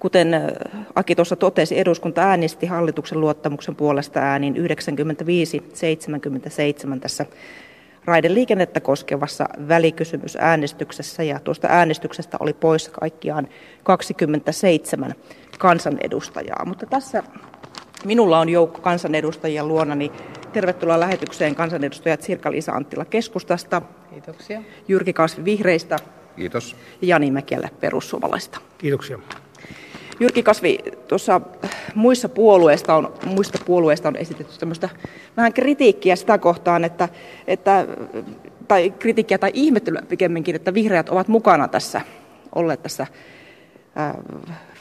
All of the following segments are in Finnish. Kuten Aki tuossa totesi, eduskunta äänesti hallituksen luottamuksen puolesta äänin 95-77 tässä raideliikennettä koskevassa välikysymysäänestyksessä, ja tuosta äänestyksestä oli poissa kaikkiaan 27 kansanedustajaa. Mutta tässä minulla on joukko kansanedustajia luonani. Tervetuloa lähetykseen kansanedustajat Sirkka-Liisa Anttila keskustasta. Kiitoksia. Jyrki Kasvi vihreistä. Kiitos. Ja Jani Mäkielä perussuomalaista. Kiitoksia. Jyrki Kasvi, tuossa muista puolueista on esitetty tämmöistä vähän kritiikkiä sitä kohtaan, tai kritiikkiä tai ihmettelyä pikemminkin, että vihreät ovat mukana olleet tässä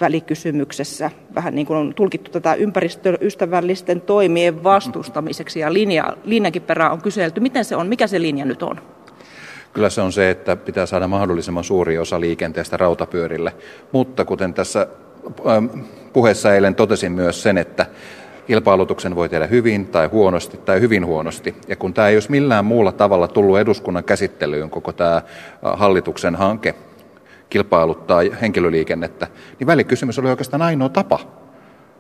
välikysymyksessä. Vähän niin kuin on tulkittu tätä ympäristöystävällisten toimien vastustamiseksi, ja linjankin perään on kyselty. Miten se on? Mikä se linja nyt on? Kyllä se on se, että pitää saada mahdollisimman suuri osa liikenteestä rautapyörille, mutta kuten tässä puheessa eilen totesin myös sen, että kilpailutuksen voi tehdä hyvin tai huonosti tai hyvin huonosti. Ja kun tämä ei olisi millään muulla tavalla tullut eduskunnan käsittelyyn, koko tämä hallituksen hanke kilpailuttaa henkilöliikennettä, niin välikysymys oli oikeastaan ainoa tapa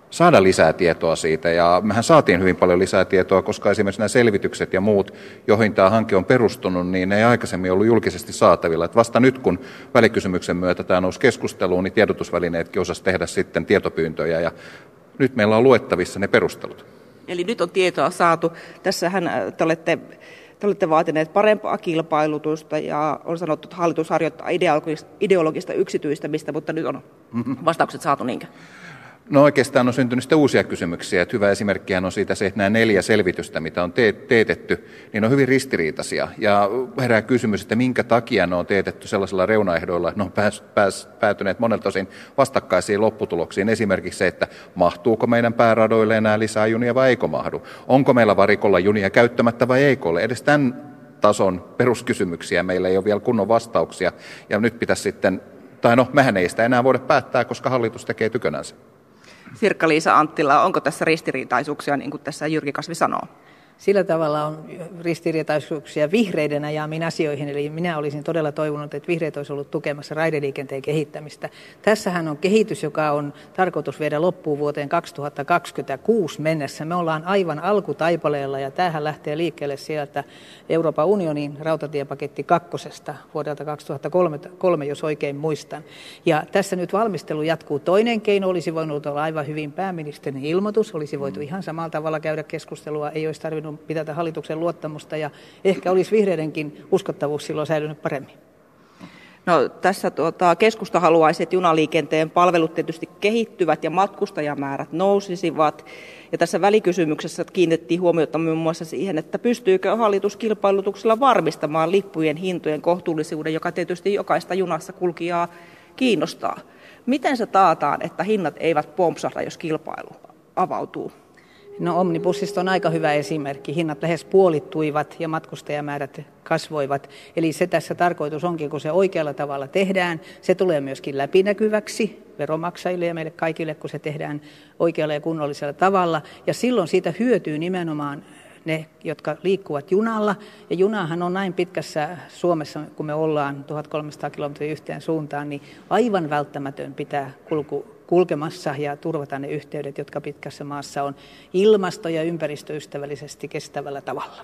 saada lisää tietoa siitä, ja mehän saatiin hyvin paljon lisää tietoa, koska esimerkiksi nämä selvitykset ja muut, joihin tämä hanke on perustunut, niin ne ei aikaisemmin ollut julkisesti saatavilla. Että vasta nyt, kun välikysymyksen myötä tämä nousi keskusteluun, niin tiedotusvälineetkin osasi tehdä sitten tietopyyntöjä, ja nyt meillä on luettavissa ne perustelut. Eli nyt on tietoa saatu. Tässähän te olette vaatineet parempaa kilpailutusta, ja on sanottu, että hallitus harjoittaa ideologista yksityistämistä, mutta nyt on vastaukset saatu niinkä. No oikeastaan on syntynyt sitten uusia kysymyksiä. Että hyvä esimerkkihän on siitä se, että nämä 4 selvitystä, mitä on teetetty, niin on hyvin ristiriitaisia. Ja herää kysymys, että minkä takia ne on teetetty sellaisilla reunaehdoilla, että ne on päätyneet monelta osin vastakkaisiin lopputuloksiin. Esimerkiksi se, että mahtuuko meidän pääradoille enää lisää junia vai eikö mahdu. Onko meillä varikolla junia käyttämättä vai eikö ole. Edes tämän tason peruskysymyksiä meillä ei ole vielä kunnon vastauksia. Ja nyt pitäisi sitten, tai no mehän ei sitä enää voida päättää, koska hallitus tekee tykönänsä. Sirkka-Liisa Anttila, onko tässä ristiriitaisuuksia, niin kuin tässä Jyrki Kasvi sanoo? Sillä tavalla on ristiriitaisuuksia vihreiden ajaamiin asioihin, eli minä olisin todella toivonut, että vihreät olisi ollut tukemassa raideliikenteen kehittämistä. Tässähän on kehitys, joka on tarkoitus viedä loppuun vuoteen 2026 mennessä. Me ollaan aivan alkutaipaleella, ja tämähän lähtee liikkeelle sieltä Euroopan unionin rautatiepaketti 2 vuodelta 2003, jos oikein muistan. Ja tässä nyt valmistelu jatkuu. Toinen keino olisi voinut olla aivan hyvin pääministerin ilmoitus, olisi voitu ihan samalla tavalla käydä keskustelua, ei olisi tarvinnut pitää hallituksen luottamusta, ja ehkä olisi vihreidenkin uskottavuus silloin säilynyt paremmin. No, tässä keskusta haluaisi, että junaliikenteen palvelut tietysti kehittyvät ja matkustajamäärät nousisivat. Ja tässä välikysymyksessä kiinnitettiin huomiota muun muassa siihen, että pystyykö hallitus kilpailutuksella varmistamaan lippujen hintojen kohtuullisuuden, joka tietysti jokaista junassa kulkijaa kiinnostaa. Miten se taataan, että hinnat eivät pompsahda, jos kilpailu avautuu? No, Omnibussista on aika hyvä esimerkki. Hinnat lähes puolittuivat ja matkustajamäärät kasvoivat. Eli se tässä tarkoitus onkin, kun se oikealla tavalla tehdään, se tulee myöskin läpinäkyväksi veronmaksajille ja meille kaikille, kun se tehdään oikealla ja kunnollisella tavalla. Ja silloin siitä hyötyy nimenomaan ne, jotka liikkuvat junalla. Ja junahan on näin pitkässä Suomessa, kun me ollaan 1300 kilometriä yhteen suuntaan, niin aivan välttämätön pitää kulkemassa ja turvata ne yhteydet, jotka pitkässä maassa on ilmasto- ja ympäristöystävällisesti kestävällä tavalla.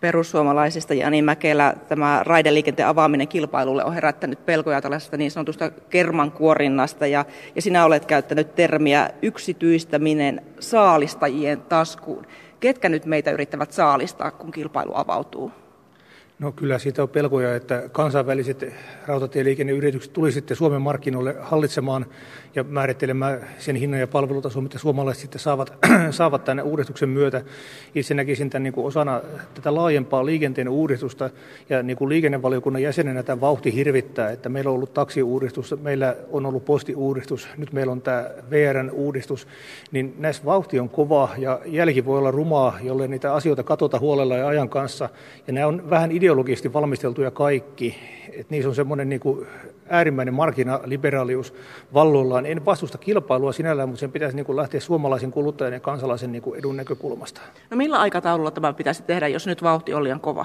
Perussuomalaisista Jani Mäkelä, tämä raideliikenteen avaaminen kilpailulle on herättänyt pelkoja tällaisesta niin sanotusta kermankuorinnasta, ja sinä olet käyttänyt termiä yksityistäminen saalistajien taskuun. Ketkä nyt meitä yrittävät saalistaa, kun kilpailu avautuu? No kyllä siitä on pelkoja, että kansainväliset rautatieliikenneyritykset tulisivat sitten Suomen markkinoille hallitsemaan ja määrittelemään sen hinnan ja palvelutason, mitä suomalaiset sitten saavat tämän uudistuksen myötä. Itse näkisin tämän niin kuin osana tätä laajempaa liikenteen uudistusta, ja niin kuin liikennevaliokunnan jäsenenä tämä vauhti hirvittää, että meillä on ollut taksiuudistus, meillä on ollut postiuudistus, nyt meillä on tämä VR:n uudistus, niin näissä vauhti on kova ja jälki voi olla rumaa, jolle niitä asioita katota huolella ja ajan kanssa, ja nämä on vähän ideologisesti valmisteltuja kaikki, että niissä on semmoinen niin kuin äärimmäinen markkinaliberaalius valloillaan. En vastusta kilpailua sinällään, mutta sen pitäisi niin kuin lähteä suomalaisen kuluttajan ja kansalaisen niin kuin edun näkökulmasta. No millä aikataululla tämä pitäisi tehdä, jos nyt vauhti on liian kova?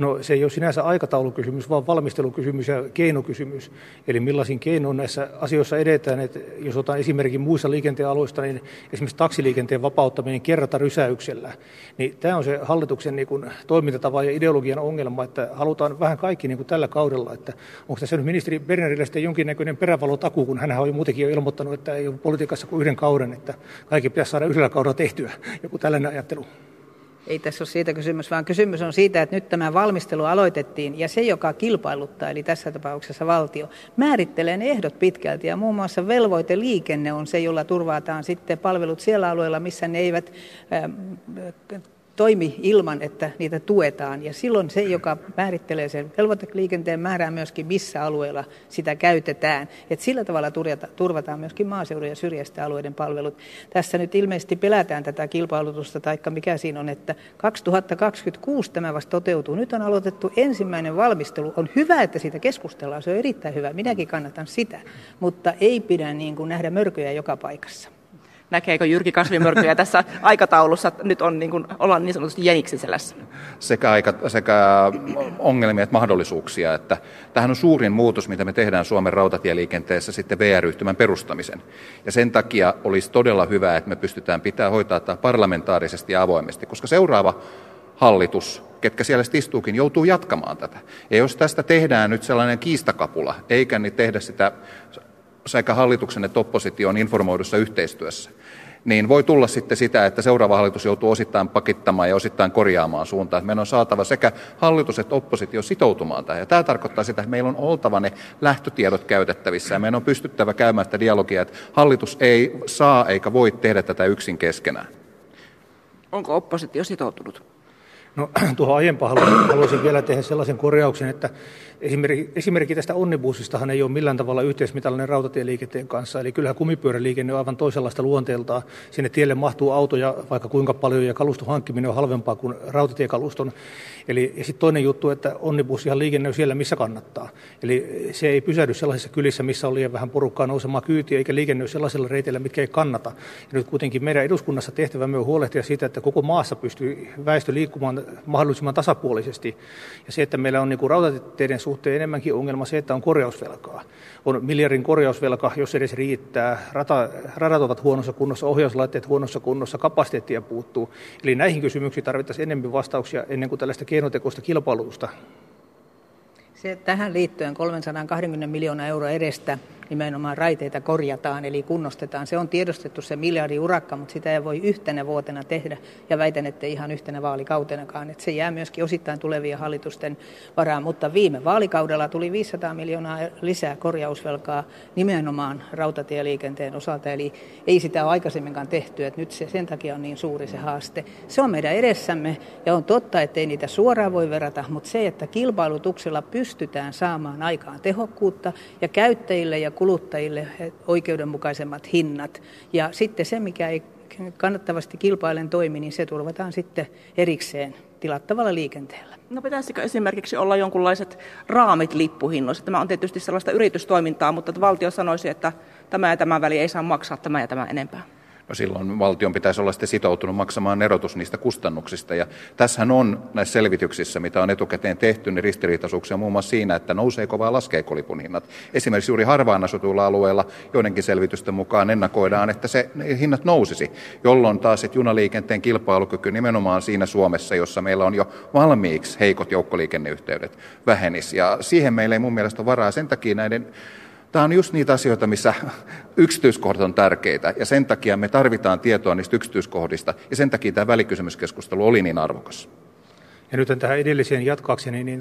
No se ei ole sinänsä aikataulukysymys, vaan valmistelukysymys ja keinokysymys. Eli millaisin keinoin näissä asioissa edetään, että jos otan esimerkin muissa liikenteen aloista, niin esimerkiksi taksiliikenteen vapauttaminen kertarysäyksellä, niin tämä on se hallituksen niin kuin toimintatavan ja ideologian ongelma, että halutaan vähän kaikki niin kuin tällä kaudella, että onko tässä nyt ministeri Bernerillä sitten jonkinnäköinen perävalotaku, kun hänhän on jo muutenkin jo ilmoittanut, että ei ole politiikassa kuin yhden kauden, että kaikki pitäisi saada yhdellä kaudella tehtyä, joku tällainen ajattelu. Ei tässä ole siitä kysymys, vaan kysymys on siitä, että nyt tämä valmistelu aloitettiin ja se, joka kilpailuttaa, eli tässä tapauksessa valtio, määrittelee ne ehdot pitkälti ja muun muassa velvoiteliikenne on se, jolla turvataan sitten palvelut siellä alueilla, missä ne eivät toimi ilman, että niitä tuetaan. Ja silloin se, joka määrittelee sen velvoiteliikenteen määrää myöskin, missä alueella sitä käytetään. Et sillä tavalla turvataan myöskin maaseudun ja syrjäisten alueiden palvelut. Tässä nyt ilmeisesti pelätään tätä kilpailutusta, taikka mikä siinä on, että 2026 tämä vasta toteutuu. Nyt on aloitettu ensimmäinen valmistelu. On hyvä, että siitä keskustellaan. Se on erittäin hyvä. Minäkin kannatan sitä, mutta ei pidä niin kuin nähdä mörköjä joka paikassa. Näkeekö Jyrki Kasvimörkyjä tässä aikataulussa? Nyt on niin kuin, ollaan niin sanotusti jäniksen selässä. Sekä ongelmia että mahdollisuuksia. Että tämähän on suurin muutos, mitä me tehdään Suomen rautatieliikenteessä sitten VR-yhtymän perustamisen. Ja sen takia olisi todella hyvä, että me pystytään hoitaa tämä parlamentaarisesti ja avoimesti, koska seuraava hallitus, ketkä siellä istuukin, joutuu jatkamaan tätä. Ja jos tästä tehdään nyt sellainen kiistakapula, eikä niin tehdä sitä sekä hallituksen että opposition informoidussa yhteistyössä, niin voi tulla sitten sitä, että seuraava hallitus joutuu osittain pakittamaan ja osittain korjaamaan suuntaan. Meidän on saatava sekä hallitus että oppositio sitoutumaan tähän. Ja tämä tarkoittaa sitä, että meillä on oltava ne lähtötiedot käytettävissä. Ja meidän on pystyttävä käymään sitä dialogia, että hallitus ei saa eikä voi tehdä tätä yksin keskenään. Onko oppositio sitoutunut? No, tuohon aiempaan haluaisin vielä tehdä sellaisen korjauksen, että esimerkki tästä Omnibusistahan ei ole millään tavalla yhteismitallinen rautatieliikenteen kanssa, eli kyllähän kumipyöräliikenne on aivan toisenlaista luonteeltaan. Sinne tielle mahtuu autoja vaikka kuinka paljon, ja kaluston hankkiminen on halvempaa kuin rautatiekaluston. Eli sitten toinen juttu, että Omnibusihan liikenne on siellä, missä kannattaa. Eli se ei pysähdy sellaisissa kylissä, missä on liian vähän porukkaa nousemaan kyytiä, eikä liikenne ole sellaisilla reiteillä, mitkä ei kannata. Ja nyt kuitenkin meidän eduskunnassa tehtävämme on huolehtia siitä, että koko maassa pystyy väestö liikkumaan mahdollisimman tasapuolisesti. Ja se, että meillä on niin kuin rautateiden suhteen enemmänkin ongelma se, että on korjausvelkaa. On miljardin korjausvelka, jos edes riittää. Radat ovat huonossa kunnossa, ohjauslaitteet huonossa kunnossa, kapasiteettia puuttuu. Eli näihin kysymyksiin tarvittaisiin enemmän vastauksia ennen kuin tällaista keinotekoista kilpailutusta. Se, tähän liittyen 320 miljoonaa euroa edestä nimenomaan raiteita korjataan, eli kunnostetaan. Se on tiedostettu se miljardiurakka, mutta sitä ei voi yhtenä vuotena tehdä, ja väitän, että ihan yhtenä vaalikautenakaan. Että se jää myöskin osittain tulevien hallitusten varaan, mutta viime vaalikaudella tuli 500 miljoonaa lisää korjausvelkaa nimenomaan rautatieliikenteen osalta, eli ei sitä ole aikaisemminkaan tehty, että nyt se sen takia on niin suuri se haaste. Se on meidän edessämme, ja on totta, että ei niitä suoraan voi verrata, mutta se, että kilpailutuksella pystytään saamaan aikaan tehokkuutta ja käyttäjille ja kuluttajille oikeudenmukaisemmat hinnat. Ja sitten se, mikä ei kannattavasti kilpailen toimi, niin se turvataan sitten erikseen tilattavalla liikenteellä. No pitäisikö esimerkiksi olla jonkunlaiset raamit lippuhinnoissa? Tämä on tietysti sellaista yritystoimintaa, mutta valtio sanoisi, että tämä ja tämä väli ei saa maksaa tämä ja tämä enempää. No silloin valtion pitäisi olla sitten sitoutunut maksamaan erotus niistä kustannuksista. Ja tässähän on näissä selvityksissä, mitä on etukäteen tehty, niin ristiriitaisuuksia muun muassa siinä, että nouseeko vai laskeeko lipun hinnat. Esimerkiksi juuri harvaan asutuilla alueilla joidenkin selvitysten mukaan ennakoidaan, että ne hinnat nousisi, jolloin taas junaliikenteen kilpailukyky nimenomaan siinä Suomessa, jossa meillä on jo valmiiksi heikot joukkoliikenneyhteydet, vähenisi. Ja siihen meillä ei mun mielestä ole varaa sen takia näiden. Tämä on just niitä asioita, missä yksityiskohdat on tärkeitä, ja sen takia me tarvitaan tietoa niistä yksityiskohdista, ja sen takia tämä välikysymyskeskustelu oli niin arvokas. Ja nyt tähän edelliseen jatkaakseni, niin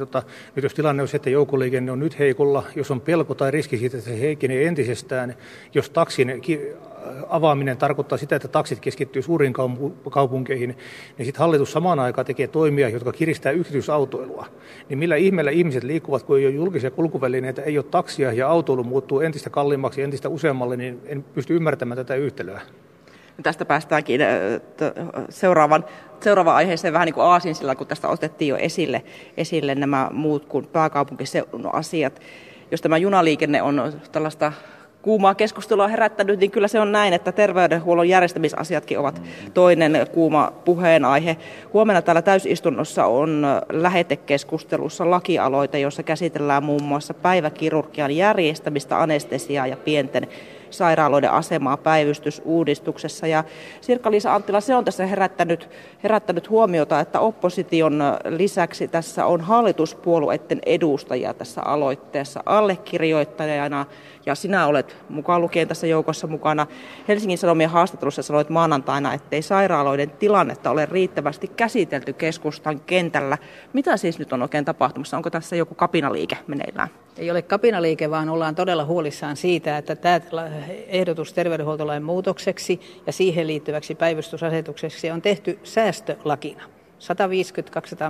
nyt jos tilanne on se, että joukkoliikenne on nyt heikolla, jos on pelko tai riski siitä, että se heikenee entisestään, jos taksin avaaminen tarkoittaa sitä, että taksit keskittyy suuriin kaupunkeihin, niin sitten hallitus samaan aikaan tekee toimia, jotka kiristää yksityisautoilua. Niin millä ihmeellä ihmiset liikkuvat, kun ei ole julkisia kulkuvälineitä, ei ole taksia ja autoilu muuttuu entistä kalliimmaksi, entistä useammalle, niin en pysty ymmärtämään tätä yhtälöä. Tästä päästäänkin seuraavaan aiheeseen vähän niin kuin aasinsilla, kun tästä otettiin jo esille nämä muut kuin pääkaupunkiseudun asiat. Jos tämä junaliikenne on tällaista kuumaa keskustelua herättänyt, niin kyllä se on näin, että terveydenhuollon järjestämisasiatkin ovat toinen kuuma puheenaihe. Huomenna täällä täysistunnossa on lähetekeskustelussa lakialoite, jossa käsitellään muun muassa päiväkirurgian järjestämistä, anestesiaa ja pienten sairaaloiden asemaa päivystysuudistuksessa. Ja Sirkka-Liisa Anttila, se on tässä herättänyt huomiota, että opposition lisäksi tässä on hallituspuolueiden edustajia tässä aloitteessa allekirjoittajana, ja sinä olet mukaan lukien tässä joukossa mukana. Helsingin Sanomien haastattelussa sanoit maanantaina, ettei sairaaloiden tilannetta ole riittävästi käsitelty keskustan kentällä. Mitä siis nyt on oikein tapahtumassa? Onko tässä joku kapinaliike meneillään? Ei ole kapinaliike, vaan ollaan todella huolissaan siitä, että tämä ehdotus terveydenhuoltolain muutokseksi ja siihen liittyväksi päivystysasetukseksi on tehty säästölakina.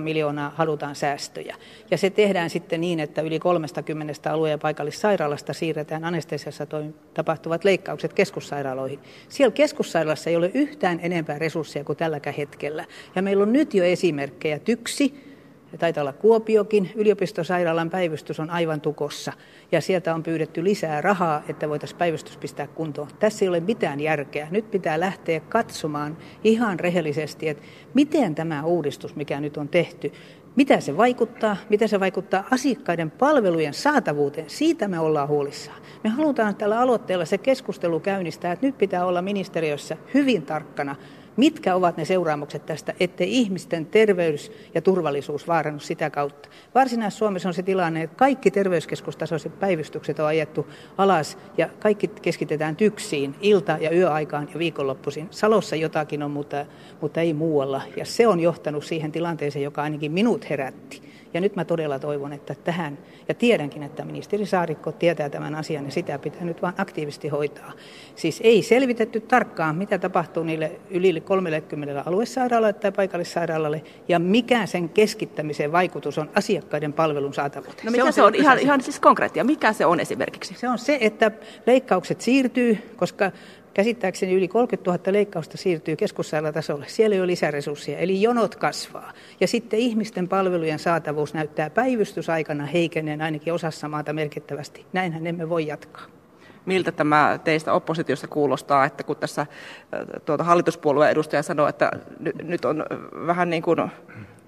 150-200 miljoonaa halutaan säästöjä. Ja se tehdään sitten niin, että yli 30 alue- ja paikallissairaalasta siirretään anestesiassa tapahtuvat leikkaukset keskussairaaloihin. Siellä keskussairaalassa ei ole yhtään enempää resursseja kuin tälläkään hetkellä. Ja meillä on nyt jo esimerkkejä. Tyksi, ja taitaa olla Kuopiokin, yliopistosairaalan päivystys on aivan tukossa, ja sieltä on pyydetty lisää rahaa, että voitaisiin päivystys pistää kuntoon. Tässä ei ole mitään järkeä. Nyt pitää lähteä katsomaan ihan rehellisesti, että miten tämä uudistus, mikä nyt on tehty, Miten se vaikuttaa asiakkaiden palvelujen saatavuuteen? Siitä me ollaan huolissaan. Me halutaan tällä aloitteella se keskustelu käynnistää, että nyt pitää olla ministeriössä hyvin tarkkana, mitkä ovat ne seuraamukset tästä, ettei ihmisten terveys ja turvallisuus vaarannu sitä kautta. Varsinais-Suomessa on se tilanne, että kaikki terveyskeskustasoiset päivystykset on ajettu alas ja kaikki keskitetään Tyksiin, ilta- ja yöaikaan ja viikonloppuisin. Salossa jotakin on, mutta ei muualla. Ja se on johtanut siihen tilanteeseen, joka ainakin minut herätti. Ja nyt mä todella toivon, että tähän, ja tiedänkin, että ministeri Saarikko tietää tämän asian, ja sitä pitää nyt vaan aktiivisesti hoitaa. Siis ei selvitetty tarkkaan, mitä tapahtuu niille yli 30 aluesairaalalle tai paikallissairaalalle, ja mikä sen keskittämisen vaikutus on asiakkaiden palvelun saatavuuteen. No mikä se on? Ihan siis konkreettia. Mikä se on esimerkiksi? Se on se, että leikkaukset siirtyy, koska käsittääkseni yli 30 000 leikkausta siirtyy keskussairaalatasolle. Siellä ei ole lisäresursseja, eli jonot kasvaa. Ja sitten ihmisten palvelujen saatavuus näyttää päivystysaikana heikeneen ainakin osassa maata merkittävästi. Näinhän emme voi jatkaa. Miltä tämä teistä oppositiossa kuulostaa, että kun tässä hallituspuolueen edustaja sanoo, että nyt on vähän niin kuin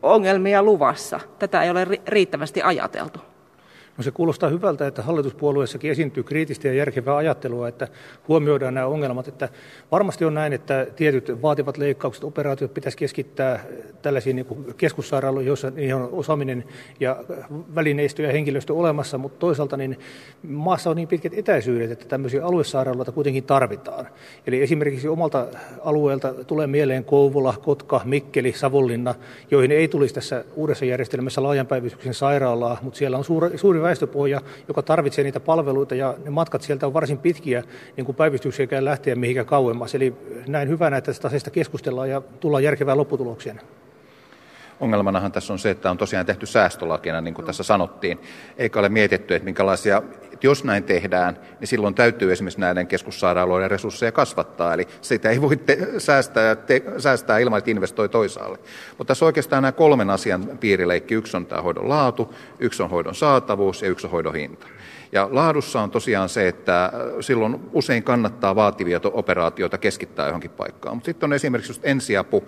ongelmia luvassa. Tätä ei ole riittävästi ajateltu. No se kuulostaa hyvältä, että hallituspuolueessakin esiintyy kriittistä ja järkevää ajattelua, että huomioidaan nämä ongelmat. Että varmasti on näin, että tietyt vaativat leikkaukset, operaatiot pitäisi keskittää tällaisiin niin keskussairaaloihin, joissa niihin on osaaminen ja välineistö ja henkilöstö olemassa, mutta toisaalta niin maassa on niin pitkät etäisyydet, että tämmöisiä aluesairaaloita kuitenkin tarvitaan. Eli esimerkiksi omalta alueelta tulee mieleen Kouvola, Kotka, Mikkeli, Savonlinna, joihin ei tulisi tässä uudessa järjestelmässä laajan päivystyksen sairaalaa, mutta siellä on suuri väestöpohja, joka tarvitsee niitä palveluita, ja ne matkat sieltä on varsin pitkiä, niin kuin päivystyksiäkään lähteä mihinkään kauemmas. Eli näin hyvänä, että tästä asiasta keskustellaan ja tullaan järkevään lopputulokseen. Ongelmanahan tässä on se, että on tosiaan tehty säästölakina, niin kuin tässä sanottiin, eikä ole mietitty, että minkälaisia, jos näin tehdään, niin silloin täytyy esimerkiksi näiden keskussairaaloiden resursseja kasvattaa, eli sitä ei voi säästää ilman, että investoi toisaalle. Mutta tässä oikeastaan nämä kolmen asian piirileikki, yksi on tämä hoidon laatu, yksi on hoidon saatavuus ja yksi on hoidon hinta. Ja laadussa on tosiaan se, että silloin usein kannattaa vaativia operaatioita keskittää johonkin paikkaan, mutta sitten on esimerkiksi just ensiapu,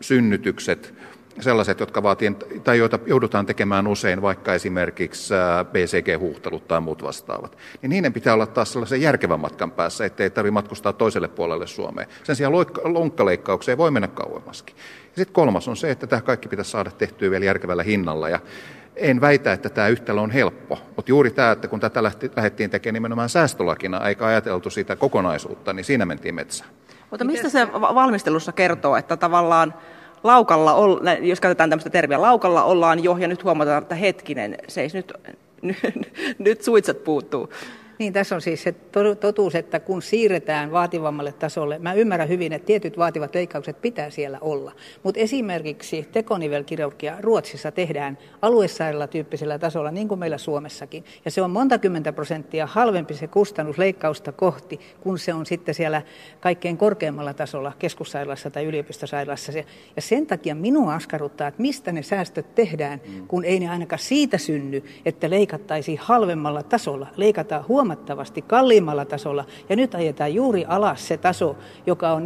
synnytykset, sellaiset, jotka vaatii, tai joita joudutaan tekemään usein, vaikka esimerkiksi BCG-huuhtelut tai muut vastaavat, niin niiden pitää olla taas sellaisen järkevän matkan päässä, ettei tarvitse matkustaa toiselle puolelle Suomeen. Sen sijaan lonkkaleikkaukseen voi mennä kauemmaskin. Ja sitten kolmas on se, että tämä kaikki pitäisi saada tehtyä vielä järkevällä hinnalla. Ja en väitä, että tämä yhtälö on helppo, mutta juuri tämä, että kun tätä lähdettiin tekemään nimenomaan säästölakina, eikä ajateltu sitä kokonaisuutta, niin siinä mentiin metsään. Mutta mistä se valmistelussa kertoo, että tavallaan laukalla, jos käytetään tämmöistä termiä, laukalla ollaan jo, ja nyt huomataan, että hetkinen, seis nyt suitsat puuttuu. Niin, tässä on siis se totuus, että kun siirretään vaativammalle tasolle, mä ymmärrän hyvin, että tietyt vaativat leikkaukset pitää siellä olla, mutta esimerkiksi tekonivelkirurgia Ruotsissa tehdään aluesairaalatyyppisellä tasolla, niin kuin meillä Suomessakin, ja se on monta 10% halvempi se kustannusleikkausta kohti, kun se on sitten siellä kaikkein korkeammalla tasolla keskussairaalassa tai yliopistosairaalassa, ja sen takia minua askarruttaa, että mistä ne säästöt tehdään, kun ei ne ainakaan siitä synny, että leikattaisiin halvemmalla tasolla, leikataan huomattavasti huomattavasti kalliimmalla tasolla. Ja nyt ajetaan juuri alas se taso, joka on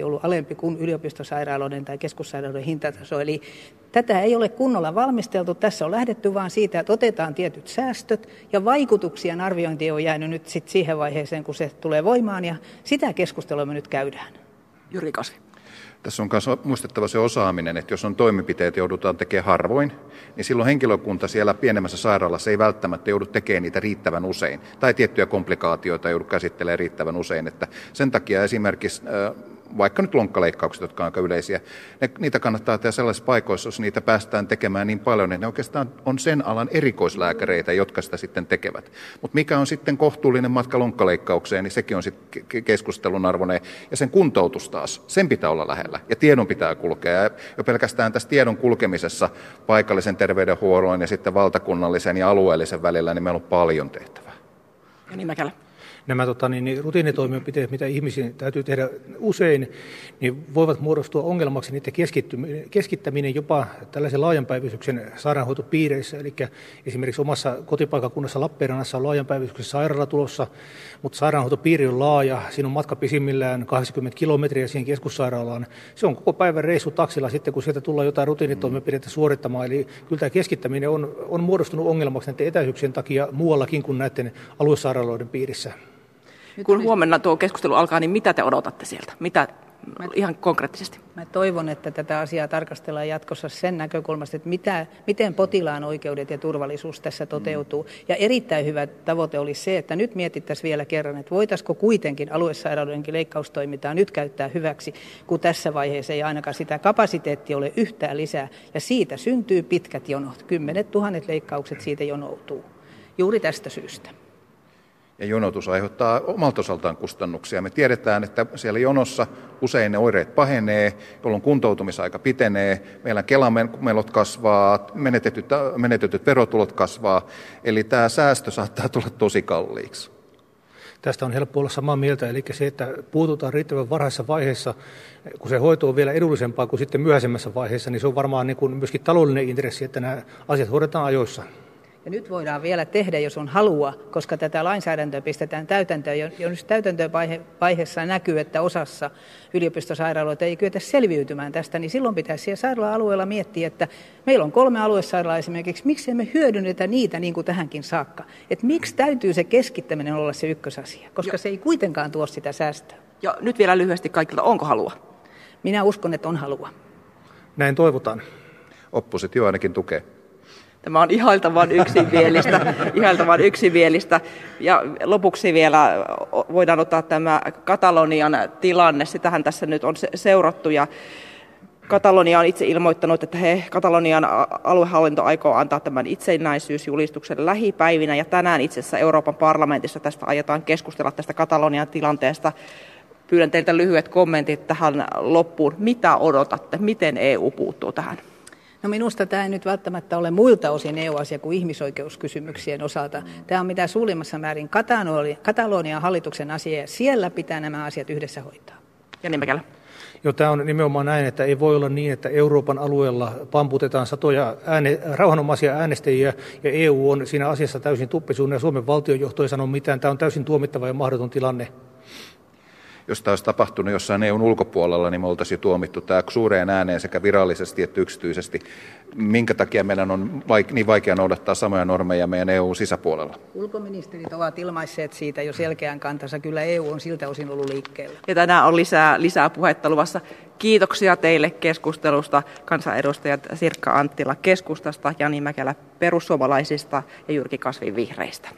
40-50% ollut alempi kuin yliopistosairaaloiden tai keskussairaaloiden hintataso. Eli tätä ei ole kunnolla valmisteltu. Tässä on lähdetty vaan siitä, että otetaan tietyt säästöt ja vaikutuksien arviointi on jäänyt nyt sit siihen vaiheeseen, kun se tulee voimaan ja sitä keskustelua me nyt käydään. Jyrki Kasvi. Tässä on myös muistettava se osaaminen, että jos on toimenpiteet joudutaan tekemään harvoin, niin silloin henkilökunta siellä pienemmässä sairaalassa ei välttämättä joudu tekemään niitä riittävän usein. Tai tiettyjä komplikaatioita joudu käsittelemään riittävän usein. Että sen takia esimerkiksi vaikka nyt lonkkaleikkaukset, jotka on aika yleisiä, niitä kannattaa tehdä sellaisissa paikoissa, jos niitä päästään tekemään niin paljon, että ne oikeastaan on sen alan erikoislääkäreitä, jotka sitä sitten tekevät. Mutta mikä on sitten kohtuullinen matka lonkkaleikkaukseen, niin sekin on sitten keskustelun arvoinen. Ja sen kuntoutus taas, sen pitää olla lähellä ja tiedon pitää kulkea. Jo pelkästään tässä tiedon kulkemisessa paikallisen terveydenhuollon ja sitten valtakunnallisen ja alueellisen välillä, niin meillä on paljon tehtävää. Jani Mäkielä. Nämä rutiinitoimenpiteet, mitä ihmisiin täytyy tehdä usein, niin voivat muodostua ongelmaksi niiden keskittäminen jopa tällaisen laajan päivystyksen sairaanhoitopiireissä. Eli esimerkiksi omassa kotipaikakunnassa Lappeenrannassa on laajan päivystyksen sairaala tulossa, mutta sairaanhoitopiiri on laaja. Siinä on matka pisimmillään 80 kilometriä siihen keskussairaalaan. Se on koko päivän reissu taksilla sitten, kun sieltä tullaan jotain rutiinitoimenpidettä suorittamaan. Eli kyllä tämä keskittäminen on muodostunut ongelmaksi näiden etäisyyksien takia muuallakin kuin näiden aluesairaaloiden piirissä. Kun huomenna tuo keskustelu alkaa, niin mitä te odotatte sieltä? Mitä ihan konkreettisesti? Mä toivon, että tätä asiaa tarkastellaan jatkossa sen näkökulmasta, että miten potilaan oikeudet ja turvallisuus tässä toteutuu. Ja erittäin hyvä tavoite oli se, että nyt mietittäisiin vielä kerran, että voitaisiko kuitenkin aluesairaudenkin leikkaustoimintaa nyt käyttää hyväksi, kun tässä vaiheessa ei ainakaan sitä kapasiteettia ole yhtään lisää. Ja siitä syntyy pitkät jonot. 10 000 leikkaukset siitä jonoutuu. Juuri tästä syystä. Ja jonotus aiheuttaa omalta osaltaan kustannuksia. Me tiedetään, että siellä jonossa usein ne oireet pahenee, jolloin kuntoutumisaika pitenee, meillä Kela-menot kasvaa, menetetyt verotulot kasvaa, eli tämä säästö saattaa tulla tosi kalliiksi. Tästä on helppo olla samaa mieltä, eli se, että puututaan riittävän varhaisessa vaiheessa, kun se hoito on vielä edullisempaa kuin sitten myöhäisemmässä vaiheessa, niin se on varmaan niin kuin myöskin taloudellinen intressi, että nämä asiat hoidetaan ajoissa. Ja nyt voidaan vielä tehdä, jos on halua, koska tätä lainsäädäntöä pistetään täytäntöön. Ja nyt täytäntövaiheessa näkyy, että osassa yliopistosairaaloita ei kyetä selviytymään tästä, niin silloin pitäisi siellä sairaala-alueella miettiä, että meillä on 3 aluesairaalaa esimerkiksi, miksi emme hyödynnetä niitä niin kuin tähänkin saakka. Että miksi täytyy se keskittäminen olla se ykkösasia, koska se ei kuitenkaan tuo sitä säästöä. Ja nyt vielä lyhyesti kaikilta, onko halua? Minä uskon, että on halua. Näin toivotaan. Oppositio ainakin tukee. Tämä on ihailtavan yksimielistä. Ja lopuksi vielä voidaan ottaa tämä Katalonian tilanne. Sitähän tässä nyt on seurattu ja Katalonia on itse ilmoittanut, että Katalonian aluehallinto aikoo antaa tämän itsenäisyysjulistuksen lähipäivinä. Ja tänään itse asiassa Euroopan parlamentissa tästä aiotaan keskustella tästä Katalonian tilanteesta. Pyydän teiltä lyhyet kommentit tähän loppuun. Mitä odotatte? Miten EU puuttuu tähän? No minusta tämä ei nyt välttämättä ole muilta osin EU-asia kuin ihmisoikeuskysymyksien osalta. Tämä on mitä suurimmassa määrin Katalonian hallituksen asia ja siellä pitää nämä asiat yhdessä hoitaa. Jani Mäkielä. Joo, tämä on nimenomaan näin, että ei voi olla niin, että Euroopan alueella pamputetaan satoja rauhanomaisia äänestäjiä ja EU on siinä asiassa täysin tuppisuunnan ja Suomen valtionjohto ei sano mitään. Tämä on täysin tuomittava ja mahdoton tilanne. Jos tämä olisi tapahtunut jossain EUn ulkopuolella, niin me oltaisiin tuomittu tämä suureen ääneen sekä virallisesti että yksityisesti. Minkä takia meidän on niin vaikea noudattaa samoja normeja meidän EUn sisäpuolella? Ulkoministerit ovat ilmaisseet siitä jo selkeän kantansa. Kyllä EU on siltä osin ollut liikkeellä. Ja tänään on lisää puhetta luvassa. Kiitoksia teille keskustelusta, kansanedustajat Sirkka-Liisa Anttila keskustasta, Jani Mäkielä perussuomalaisista ja Jyrki Kasvi vihreistä.